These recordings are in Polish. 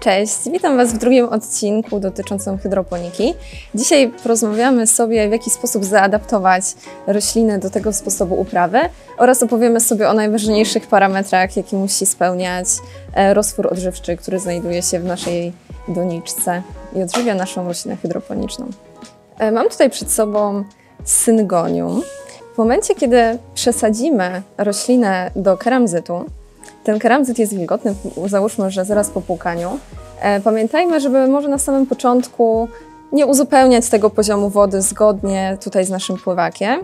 Cześć, witam Was w drugim odcinku dotyczącym hydroponiki. Dzisiaj porozmawiamy sobie, w jaki sposób zaadaptować rośliny do tego sposobu uprawy oraz opowiemy sobie o najważniejszych parametrach, jakie musi spełniać roztwór odżywczy, który znajduje się w naszej doniczce i odżywia naszą roślinę hydroponiczną. Mam tutaj przed sobą syngonium. W momencie, kiedy przesadzimy roślinę do keramzytu, ten keramzyt jest wilgotny, załóżmy, że zaraz po płukaniu. Pamiętajmy, żeby może na samym początku nie uzupełniać tego poziomu wody zgodnie tutaj z naszym pływakiem,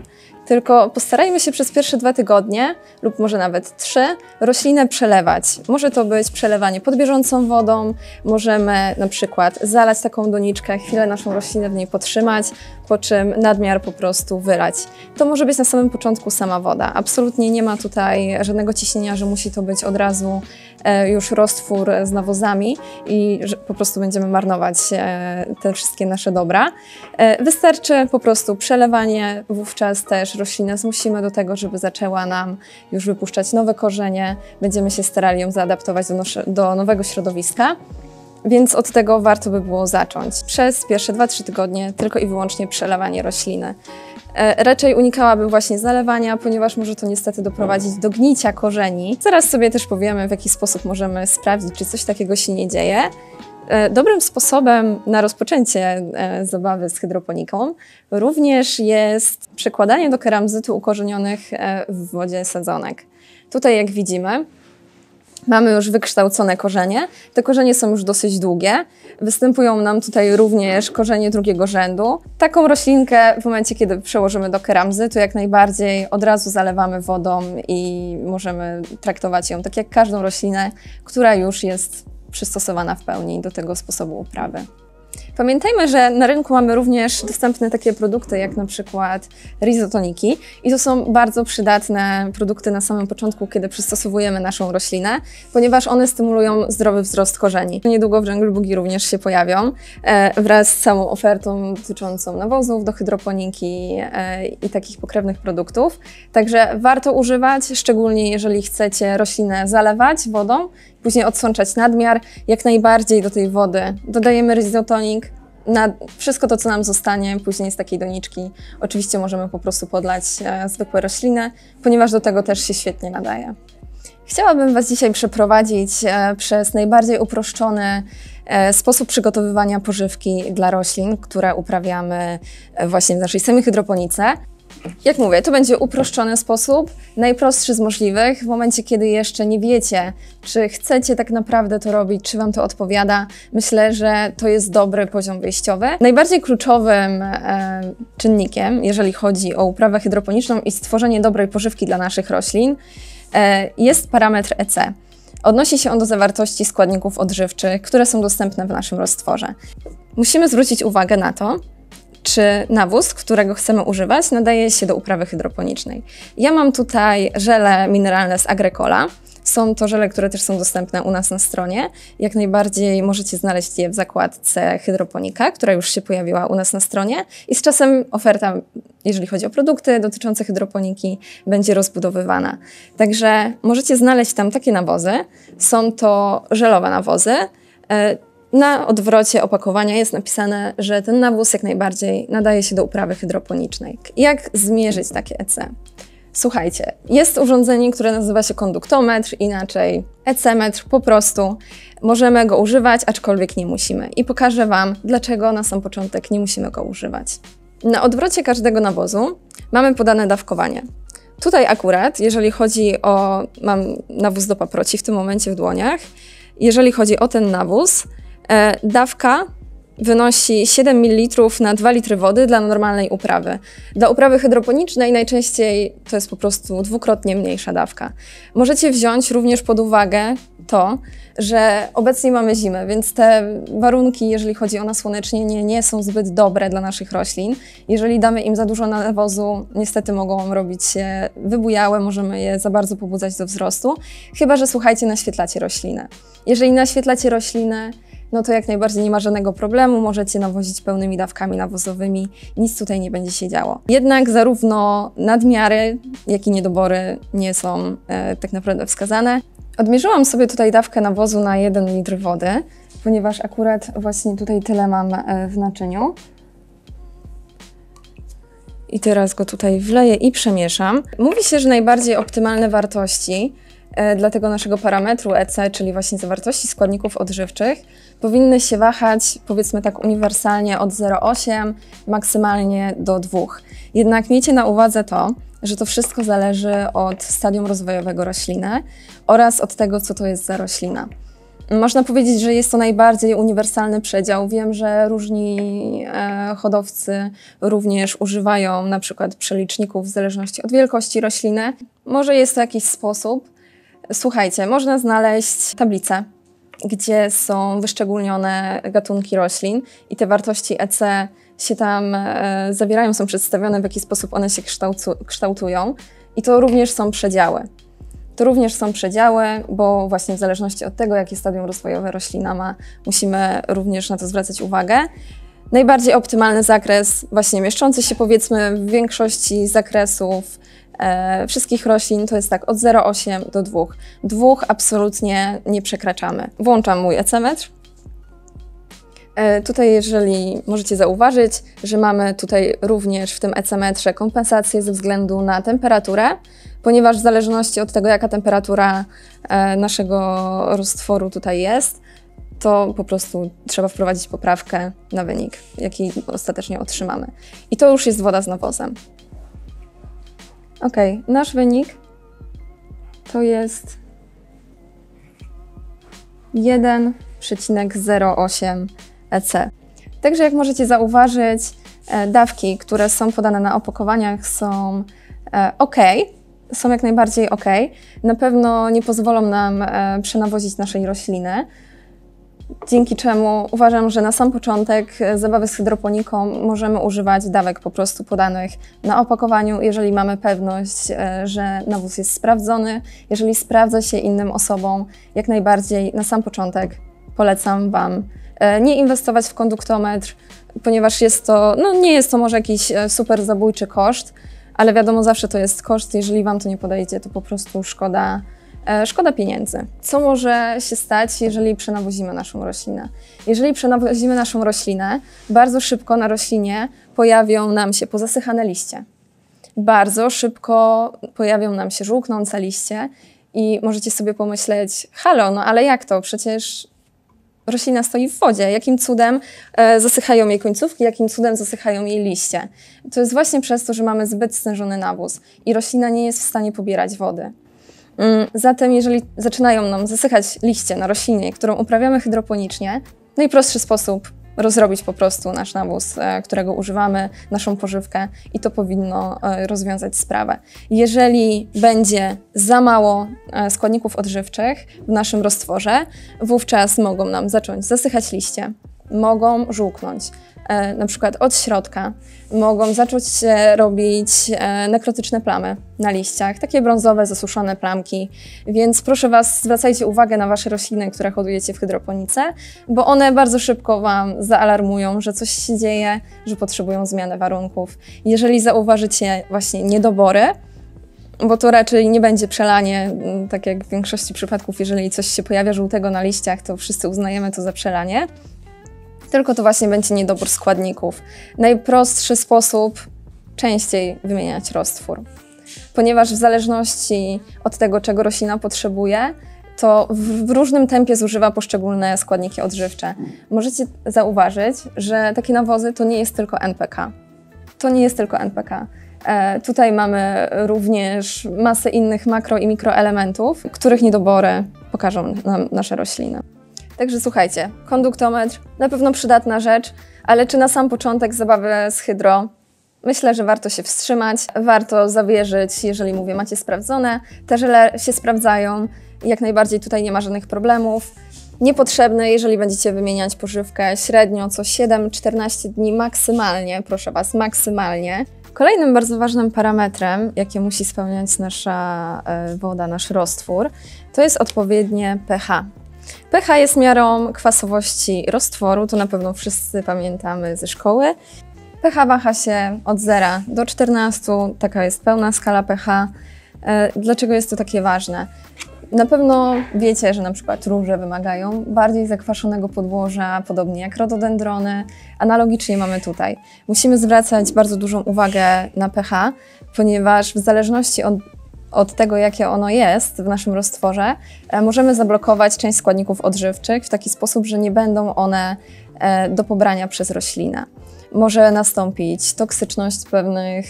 tylko postarajmy się przez pierwsze 2 tygodnie lub może nawet 3 roślinę przelewać. Może to być przelewanie pod bieżącą wodą, możemy na przykład zalać taką doniczkę, chwilę naszą roślinę w niej potrzymać, po czym nadmiar po prostu wylać. To może być na samym początku sama woda. Absolutnie nie ma tutaj żadnego ciśnienia, że musi to być od razu już roztwór z nawozami i że po prostu będziemy marnować te wszystkie nasze dobra. Wystarczy po prostu przelewanie, wówczas też roślinę zmusimy do tego, żeby zaczęła nam już wypuszczać nowe korzenie. Będziemy się starali ją zaadaptować do nowego środowiska, więc od tego warto by było zacząć. Przez pierwsze 2-3 tygodnie tylko i wyłącznie przelewanie rośliny. Raczej unikałabym właśnie zalewania, ponieważ może to niestety doprowadzić do gnicia korzeni. Zaraz sobie też powiemy, w jaki sposób możemy sprawdzić, czy coś takiego się nie dzieje. Dobrym sposobem na rozpoczęcie zabawy z hydroponiką również jest przekładanie do keramzytu ukorzenionych w wodzie sadzonek. Tutaj, jak widzimy, mamy już wykształcone korzenie. Te korzenie są już dosyć długie. Występują nam tutaj również korzenie drugiego rzędu. Taką roślinkę w momencie, kiedy przełożymy do keramzytu, jak najbardziej od razu zalewamy wodą i możemy traktować ją tak jak każdą roślinę, która już jest przystosowana w pełni do tego sposobu uprawy. Pamiętajmy, że na rynku mamy również dostępne takie produkty jak na przykład rizotoniki i to są bardzo przydatne produkty na samym początku, kiedy przystosowujemy naszą roślinę, ponieważ one stymulują zdrowy wzrost korzeni. Niedługo w Jungle Bugi również się pojawią wraz z całą ofertą dotyczącą nawozów do hydroponiki i takich pokrewnych produktów. Także warto używać, szczególnie jeżeli chcecie roślinę zalewać wodą, później odsączać nadmiar, jak najbardziej do tej wody dodajemy rizotonik, na wszystko to, co nam zostanie później z takiej doniczki. Oczywiście możemy po prostu podlać zwykłe rośliny, ponieważ do tego też się świetnie nadaje. Chciałabym Was dzisiaj przeprowadzić przez najbardziej uproszczony sposób przygotowywania pożywki dla roślin, które uprawiamy właśnie w naszej semihydroponice. Jak mówię, to będzie uproszczony sposób, najprostszy z możliwych. W momencie, kiedy jeszcze nie wiecie, czy chcecie tak naprawdę to robić, czy Wam to odpowiada, myślę, że to jest dobry poziom wyjściowy. Najbardziej kluczowym czynnikiem, jeżeli chodzi o uprawę hydroponiczną i stworzenie dobrej pożywki dla naszych roślin, jest parametr EC. Odnosi się on do zawartości składników odżywczych, które są dostępne w naszym roztworze. Musimy zwrócić uwagę na to, czy nawóz, którego chcemy używać, nadaje się do uprawy hydroponicznej. Ja mam tutaj żele mineralne z Agrecola. Są to żele, które też są dostępne u nas na stronie. Jak najbardziej możecie znaleźć je w zakładce Hydroponika, która już się pojawiła u nas na stronie. I z czasem oferta, jeżeli chodzi o produkty dotyczące hydroponiki, będzie rozbudowywana. Także możecie znaleźć tam takie nawozy. Są to żelowe nawozy. Na odwrocie opakowania jest napisane, że ten nawóz jak najbardziej nadaje się do uprawy hydroponicznej. Jak zmierzyć takie EC? Słuchajcie, jest urządzenie, które nazywa się konduktometr, inaczej EC-metr po prostu. Możemy go używać, aczkolwiek nie musimy. I pokażę Wam, dlaczego na sam początek nie musimy go używać. Na odwrocie każdego nawozu mamy podane dawkowanie. Tutaj akurat, jeżeli chodzi o... mam nawóz do paproci w tym momencie w dłoniach. Jeżeli chodzi o ten nawóz, dawka wynosi 7 ml na 2 litry wody dla normalnej uprawy. Dla uprawy hydroponicznej najczęściej to jest po prostu dwukrotnie mniejsza dawka. Możecie wziąć również pod uwagę to, że obecnie mamy zimę, więc te warunki, jeżeli chodzi o nasłonecznienie, nie są zbyt dobre dla naszych roślin. Jeżeli damy im za dużo nawozu, niestety mogą robić się wybujałe, możemy je za bardzo pobudzać do wzrostu, chyba że, słuchajcie, naświetlacie roślinę. Jeżeli naświetlacie roślinę, no to jak najbardziej nie ma żadnego problemu, możecie nawozić pełnymi dawkami nawozowymi, nic tutaj nie będzie się działo. Jednak zarówno nadmiary, jak i niedobory nie są tak naprawdę wskazane. Odmierzyłam sobie tutaj dawkę nawozu na 1 litr wody, ponieważ akurat właśnie tutaj tyle mam w naczyniu. I teraz go tutaj wleję i przemieszam. Mówi się, że najbardziej optymalne wartości dla tego naszego parametru EC, czyli właśnie zawartości składników odżywczych, powinny się wahać, powiedzmy tak uniwersalnie, od 0,8 maksymalnie do 2. Jednak miejcie na uwadze to, że to wszystko zależy od stadium rozwojowego rośliny oraz od tego, co to jest za roślina. Można powiedzieć, że jest to najbardziej uniwersalny przedział. Wiem, że różni hodowcy również używają na przykład przeliczników w zależności od wielkości rośliny. Może jest to jakiś sposób. Słuchajcie, można znaleźć tablice, gdzie są wyszczególnione gatunki roślin i te wartości EC się tam zawierają, są przedstawione, w jaki sposób one się kształtują. I to również są przedziały. To również są przedziały, bo właśnie w zależności od tego, jakie stadium rozwojowe roślina ma, musimy również na to zwracać uwagę. Najbardziej optymalny zakres, właśnie mieszczący się powiedzmy w większości zakresów wszystkich roślin, to jest tak od 0,8 do 2. 2 absolutnie nie przekraczamy. Włączam mój EC-metr. Tutaj, jeżeli możecie zauważyć, że mamy tutaj również w tym EC-metrze kompensację ze względu na temperaturę, ponieważ w zależności od tego, jaka temperatura naszego roztworu tutaj jest, to po prostu trzeba wprowadzić poprawkę na wynik, jaki ostatecznie otrzymamy. I to już jest woda z nawozem. Ok, nasz wynik to jest 1,08 EC. Także jak możecie zauważyć, dawki, które są podane na opakowaniach, są ok. Są jak najbardziej ok. Na pewno nie pozwolą nam przenawozić naszej rośliny, dzięki czemu uważam, że na sam początek zabawy z hydroponiką możemy używać dawek po prostu podanych na opakowaniu, jeżeli mamy pewność, że nawóz jest sprawdzony, jeżeli sprawdza się innym osobom, jak najbardziej na sam początek polecam Wam nie inwestować w konduktometr, ponieważ jest to, nie jest to może jakiś super zabójczy koszt, ale wiadomo, zawsze to jest koszt, jeżeli Wam to nie podejdzie, to po prostu szkoda pieniędzy. Co może się stać, jeżeli przenawozimy naszą roślinę? Jeżeli przenawozimy naszą roślinę, bardzo szybko na roślinie pojawią nam się pozasychane liście. Bardzo szybko pojawią nam się żółknące liście i możecie sobie pomyśleć, halo, ale jak to? Przecież roślina stoi w wodzie. Jakim cudem zasychają jej końcówki, jakim cudem zasychają jej liście? To jest właśnie przez to, że mamy zbyt stężony nawóz i roślina nie jest w stanie pobierać wody. Zatem jeżeli zaczynają nam zasychać liście na roślinie, którą uprawiamy hydroponicznie, najprostszy sposób rozrobić po prostu nasz nawóz, którego używamy, naszą pożywkę i to powinno rozwiązać sprawę. Jeżeli będzie za mało składników odżywczych w naszym roztworze, wówczas mogą nam zacząć zasychać liście, mogą żółknąć, na przykład od środka, mogą zacząć się robić nekrotyczne plamy na liściach, takie brązowe, zasuszone plamki. Więc proszę Was, zwracajcie uwagę na Wasze rośliny, które hodujecie w hydroponice, bo one bardzo szybko Wam zaalarmują, że coś się dzieje, że potrzebują zmiany warunków. Jeżeli zauważycie właśnie niedobory, bo to raczej nie będzie przelanie, tak jak w większości przypadków, jeżeli coś się pojawia żółtego na liściach, to wszyscy uznajemy to za przelanie. Tylko to właśnie będzie niedobór składników. Najprostszy sposób częściej wymieniać roztwór. Ponieważ w zależności od tego, czego roślina potrzebuje, to w różnym tempie zużywa poszczególne składniki odżywcze. Możecie zauważyć, że takie nawozy to nie jest tylko NPK. To nie jest tylko NPK. Tutaj mamy również masę innych makro- i mikroelementów, których niedobory pokażą nam nasze rośliny. Także słuchajcie, konduktometr na pewno przydatna rzecz, ale czy na sam początek zabawy z hydro? Myślę, że warto się wstrzymać, warto zawierzyć, jeżeli mówię, macie sprawdzone, te żele się sprawdzają, jak najbardziej tutaj nie ma żadnych problemów. Niepotrzebne, jeżeli będziecie wymieniać pożywkę średnio co 7-14 dni maksymalnie, proszę Was, maksymalnie. Kolejnym bardzo ważnym parametrem, jakie musi spełniać nasza woda, nasz roztwór, to jest odpowiednie pH. pH jest miarą kwasowości roztworu, to na pewno wszyscy pamiętamy ze szkoły. pH waha się od 0 do 14, taka jest pełna skala pH. Dlaczego jest to takie ważne? Na pewno wiecie, że na przykład róże wymagają bardziej zakwaszonego podłoża, podobnie jak rododendrony. Analogicznie mamy tutaj. Musimy zwracać bardzo dużą uwagę na pH, ponieważ w zależności od tego, jakie ono jest w naszym roztworze, możemy zablokować część składników odżywczych w taki sposób, że nie będą one do pobrania przez roślinę. Może nastąpić toksyczność pewnych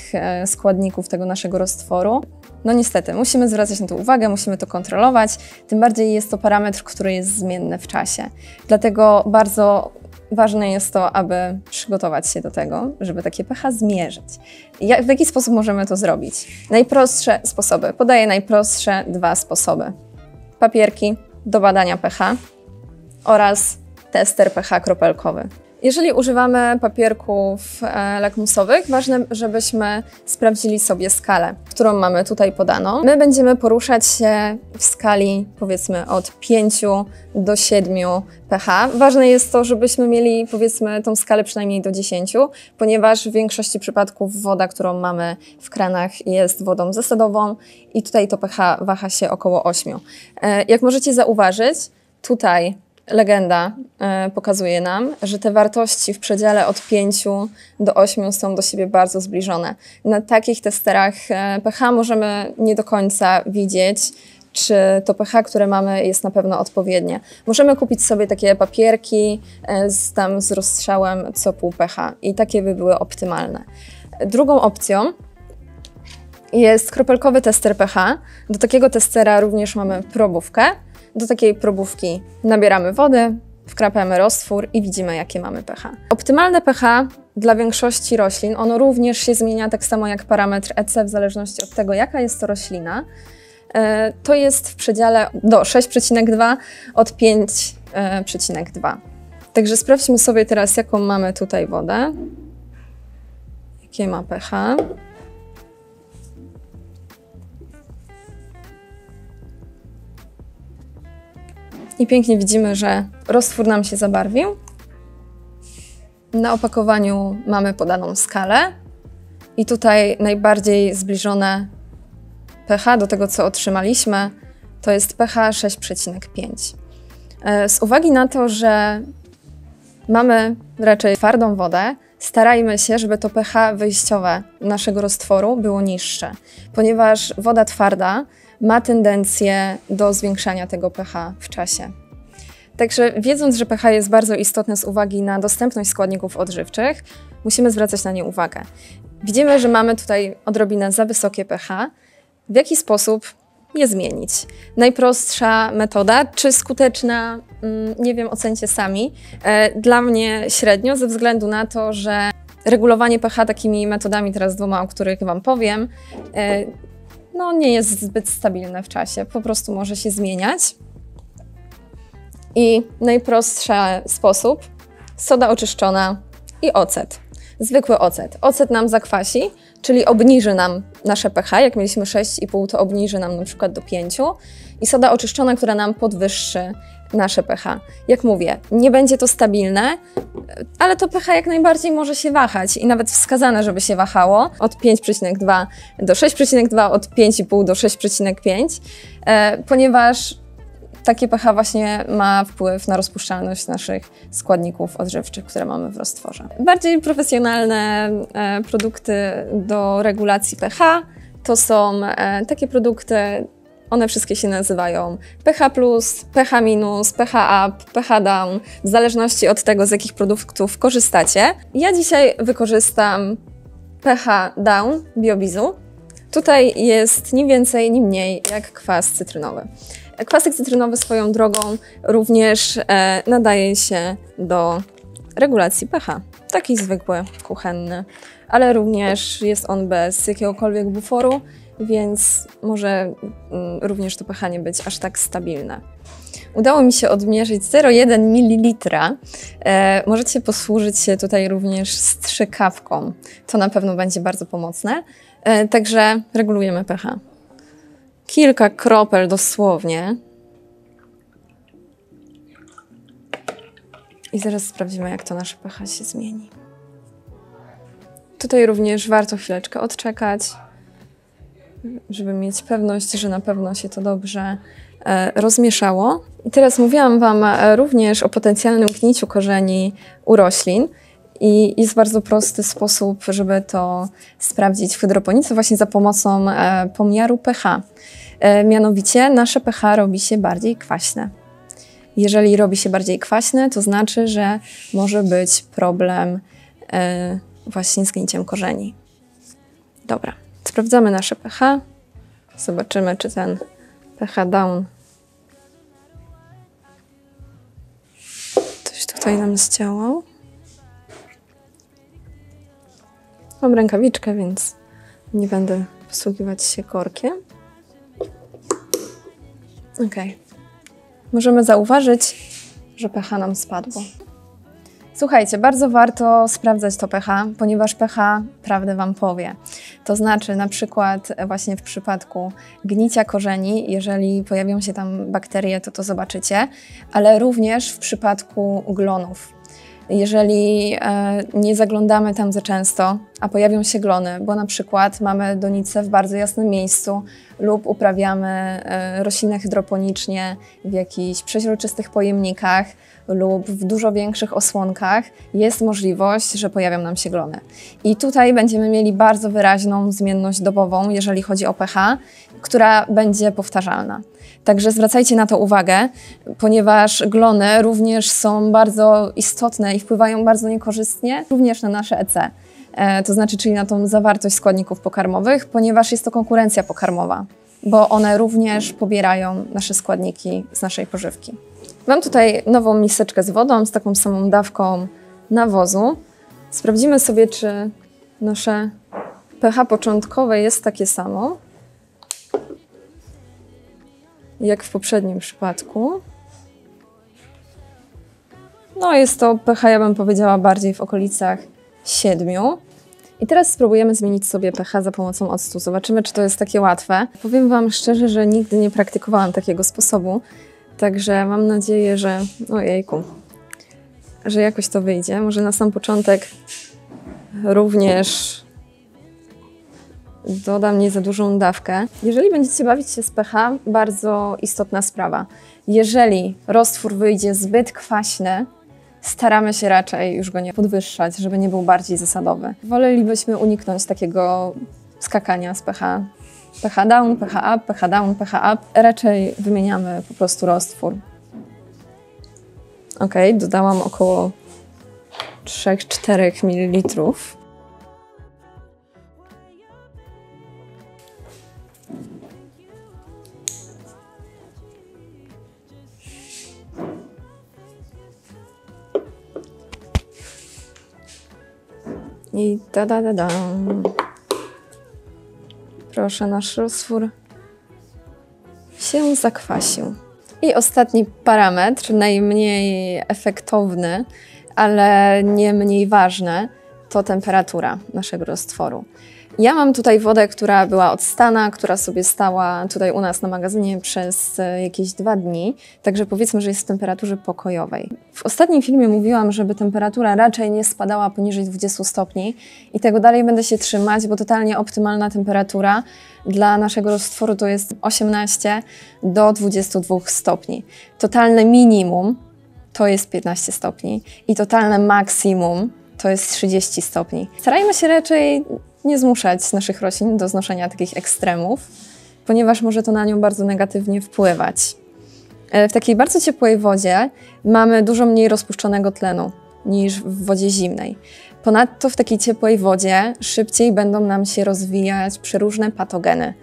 składników tego naszego roztworu. No niestety, musimy zwracać na to uwagę, musimy to kontrolować, tym bardziej jest to parametr, który jest zmienny w czasie. Dlatego bardzo ważne jest to, aby przygotować się do tego, żeby takie pH zmierzyć. W jaki sposób możemy to zrobić? Najprostsze sposoby. Podaję najprostsze dwa sposoby. Papierki do badania pH oraz tester pH kropelkowy. Jeżeli używamy papierków lakmusowych, ważne, żebyśmy sprawdzili sobie skalę, którą mamy tutaj podaną. My będziemy poruszać się w skali powiedzmy od 5 do 7 pH. Ważne jest to, żebyśmy mieli powiedzmy tą skalę przynajmniej do 10, ponieważ w większości przypadków woda, którą mamy w kranach, jest wodą zasadową i tutaj to pH waha się około 8. Jak możecie zauważyć, tutaj legenda pokazuje nam, że te wartości w przedziale od 5 do 8 są do siebie bardzo zbliżone. Na takich testerach pH możemy nie do końca widzieć, czy to pH, które mamy, jest na pewno odpowiednie. Możemy kupić sobie takie papierki z rozstrzałem co pół pH i takie by były optymalne. Drugą opcją jest kropelkowy tester pH. Do takiego testera również mamy probówkę. Do takiej probówki nabieramy wody, wkrapiamy roztwór i widzimy, jakie mamy pH. Optymalne pH dla większości roślin, ono również się zmienia tak samo jak parametr EC w zależności od tego, jaka jest to roślina. To jest w przedziale do 6,2 od 5,2. Także sprawdźmy sobie teraz, jaką mamy tutaj wodę. Jakie ma pH. I pięknie widzimy, że roztwór nam się zabarwił. Na opakowaniu mamy podaną skalę i tutaj najbardziej zbliżone pH do tego, co otrzymaliśmy, to jest pH 6,5. Z uwagi na to, że mamy raczej twardą wodę, starajmy się, żeby to pH wyjściowe naszego roztworu było niższe, ponieważ woda twarda ma tendencję do zwiększania tego pH w czasie. Także wiedząc, że pH jest bardzo istotne z uwagi na dostępność składników odżywczych, musimy zwracać na nie uwagę. Widzimy, że mamy tutaj odrobinę za wysokie pH. W jaki sposób je zmienić? Najprostsza metoda, czy skuteczna, nie wiem, ocencie sami. Dla mnie średnio, ze względu na to, że regulowanie pH takimi metodami, teraz dwoma, o których Wam powiem, no nie jest zbyt stabilne w czasie, po prostu może się zmieniać. I najprostszy sposób, soda oczyszczona i ocet, zwykły ocet. Ocet nam zakwasi, czyli obniży nam nasze pH, jak mieliśmy 6,5, to obniży nam na przykład do 5. I soda oczyszczona, która nam podwyższy nasze pH. Jak mówię, nie będzie to stabilne, ale to pH jak najbardziej może się wahać i nawet wskazane, żeby się wahało od 5,2 do 6,2, od 5,5 do 6,5, ponieważ takie pH właśnie ma wpływ na rozpuszczalność naszych składników odżywczych, które mamy w roztworze. Bardziej profesjonalne produkty do regulacji pH to są takie produkty. One wszystkie się nazywają pH+, pH-, pH up, pH down, w zależności od tego, z jakich produktów korzystacie. Ja dzisiaj wykorzystam pH down biobizu. Tutaj jest ni więcej, ni mniej jak kwas cytrynowy. Kwasek cytrynowy swoją drogą również nadaje się do regulacji pH. Taki zwykły, kuchenny, ale również jest on bez jakiegokolwiek buforu, więc może również to pH nie być aż tak stabilne. Udało mi się odmierzyć 0,1 ml. Możecie posłużyć się tutaj również strzykawką. To na pewno będzie bardzo pomocne. Także regulujemy pH. Kilka kropel dosłownie. I zaraz sprawdzimy, jak to nasze pH się zmieni. Tutaj również warto chwileczkę odczekać. żeby mieć pewność, że na pewno się to dobrze rozmieszało. I teraz mówiłam Wam również o potencjalnym gniciu korzeni u roślin. I jest bardzo prosty sposób, żeby to sprawdzić w hydroponice właśnie za pomocą pomiaru pH. Mianowicie nasze pH robi się bardziej kwaśne. Jeżeli robi się bardziej kwaśne, to znaczy, że może być problem właśnie z gniciem korzeni. Dobra, sprawdzamy nasze pH. Zobaczymy, czy ten pH down coś tutaj nam zdziałał. Mam rękawiczkę, więc nie będę posługiwać się korkiem. Ok. Możemy zauważyć, że pH nam spadło. Słuchajcie, bardzo warto sprawdzać to pH, ponieważ pH prawdę Wam powie. To znaczy na przykład właśnie w przypadku gnicia korzeni, jeżeli pojawią się tam bakterie, to zobaczycie, ale również w przypadku glonów. Jeżeli nie zaglądamy tam za często, a pojawią się glony, bo na przykład mamy donicę w bardzo jasnym miejscu lub uprawiamy roślinę hydroponicznie w jakichś przeźroczystych pojemnikach lub w dużo większych osłonkach, jest możliwość, że pojawią nam się glony. I tutaj będziemy mieli bardzo wyraźną zmienność dobową, jeżeli chodzi o pH, która będzie powtarzalna. Także zwracajcie na to uwagę, ponieważ glony również są bardzo istotne i wpływają bardzo niekorzystnie również na nasze EC, to znaczy czyli na tą zawartość składników pokarmowych, ponieważ jest to konkurencja pokarmowa, bo one również pobierają nasze składniki z naszej pożywki. Mam tutaj nową miseczkę z wodą, z taką samą dawką nawozu. Sprawdzimy sobie, czy nasze pH początkowe jest takie samo, jak w poprzednim przypadku. No jest to pH, ja bym powiedziała, bardziej w okolicach 7. I teraz spróbujemy zmienić sobie pH za pomocą octu. Zobaczymy, czy to jest takie łatwe. Powiem Wam szczerze, że nigdy nie praktykowałam takiego sposobu, także mam nadzieję, że... Ojejku, że jakoś to wyjdzie. Może na sam początek również dodam nie za dużą dawkę. Jeżeli będziecie bawić się z pH, bardzo istotna sprawa. Jeżeli roztwór wyjdzie zbyt kwaśny, staramy się raczej już go nie podwyższać, żeby nie był bardziej zasadowy. Wolelibyśmy uniknąć takiego skakania z pH. pH down, pH up, pH down, pH up. Raczej wymieniamy po prostu roztwór. Ok, dodałam około 3-4 ml. I da. Proszę, nasz roztwór się zakwasił. I ostatni parametr, najmniej efektowny, ale nie mniej ważny, to temperatura naszego roztworu. Ja mam tutaj wodę, która była odstana, która sobie stała tutaj u nas na magazynie przez jakieś 2 dni, także powiedzmy, że jest w temperaturze pokojowej. W ostatnim filmie mówiłam, żeby temperatura raczej nie spadała poniżej 20 stopni i tego dalej będę się trzymać, bo totalnie optymalna temperatura dla naszego roztworu to jest 18 do 22 stopni. Totalne minimum to jest 15 stopni i totalne maksimum to jest 30 stopni. Starajmy się raczej nie zmuszać naszych roślin do znoszenia takich ekstremów, ponieważ może to na nią bardzo negatywnie wpływać. W takiej bardzo ciepłej wodzie mamy dużo mniej rozpuszczonego tlenu niż w wodzie zimnej. Ponadto w takiej ciepłej wodzie szybciej będą nam się rozwijać przeróżne patogeny,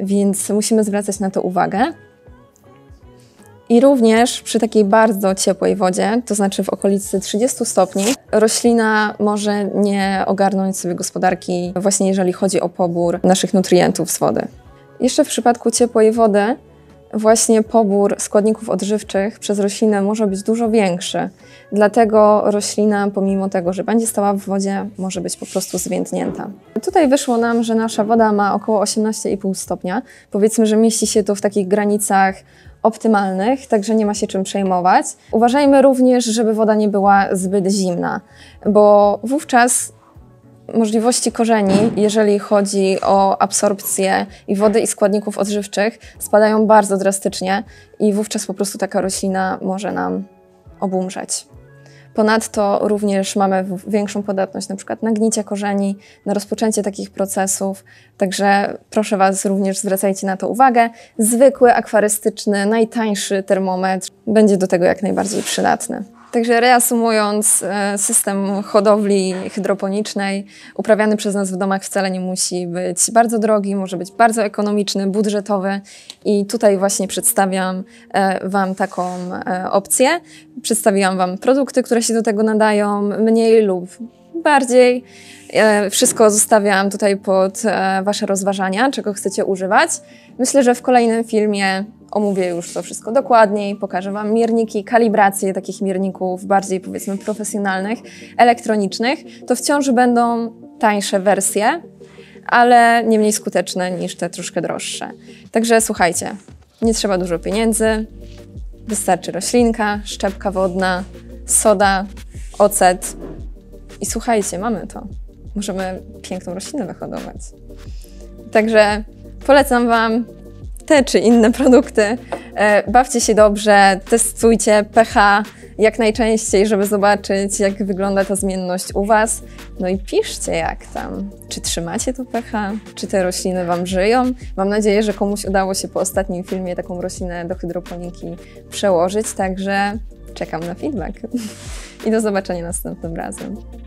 więc musimy zwracać na to uwagę. I również przy takiej bardzo ciepłej wodzie, to znaczy w okolicy 30 stopni, roślina może nie ogarnąć sobie gospodarki, właśnie jeżeli chodzi o pobór naszych nutrientów z wody. Jeszcze w przypadku ciepłej wody właśnie pobór składników odżywczych przez roślinę może być dużo większy. Dlatego roślina, pomimo tego, że będzie stała w wodzie, może być po prostu zwiędnięta. Tutaj wyszło nam, że nasza woda ma około 18,5 stopnia. Powiedzmy, że mieści się to w takich granicach optymalnych, także nie ma się czym przejmować. Uważajmy również, żeby woda nie była zbyt zimna, bo wówczas możliwości korzeni, jeżeli chodzi o absorpcję i wody i składników odżywczych, spadają bardzo drastycznie i wówczas po prostu taka roślina może nam obumrzeć. Ponadto również mamy większą podatność na przykład na gnicie korzeni, na rozpoczęcie takich procesów, także proszę Was, również zwracajcie na to uwagę. Zwykły, akwarystyczny, najtańszy termometr będzie do tego jak najbardziej przydatny. Także reasumując, system hodowli hydroponicznej uprawiany przez nas w domach wcale nie musi być bardzo drogi, może być bardzo ekonomiczny, budżetowy i tutaj właśnie przedstawiam Wam taką opcję. Przedstawiłam Wam produkty, które się do tego nadają, mniej lub bardziej. Wszystko zostawiam tutaj pod Wasze rozważania, czego chcecie używać. Myślę, że w kolejnym filmie omówię już to wszystko dokładniej, pokażę Wam mierniki, kalibrację takich mierników bardziej, powiedzmy, profesjonalnych, elektronicznych. To wciąż będą tańsze wersje, ale nie mniej skuteczne niż te troszkę droższe. Także słuchajcie, nie trzeba dużo pieniędzy, wystarczy roślinka, szczepka wodna, soda, ocet i słuchajcie, mamy to. Możemy piękną roślinę wyhodować. Także polecam Wam te czy inne produkty. Bawcie się dobrze, testujcie pH jak najczęściej, żeby zobaczyć, jak wygląda ta zmienność u Was. No i piszcie jak tam, czy trzymacie to pH, czy te rośliny Wam żyją. Mam nadzieję, że komuś udało się po ostatnim filmie taką roślinę do hydroponiki przełożyć, także czekam na feedback i do zobaczenia następnym razem.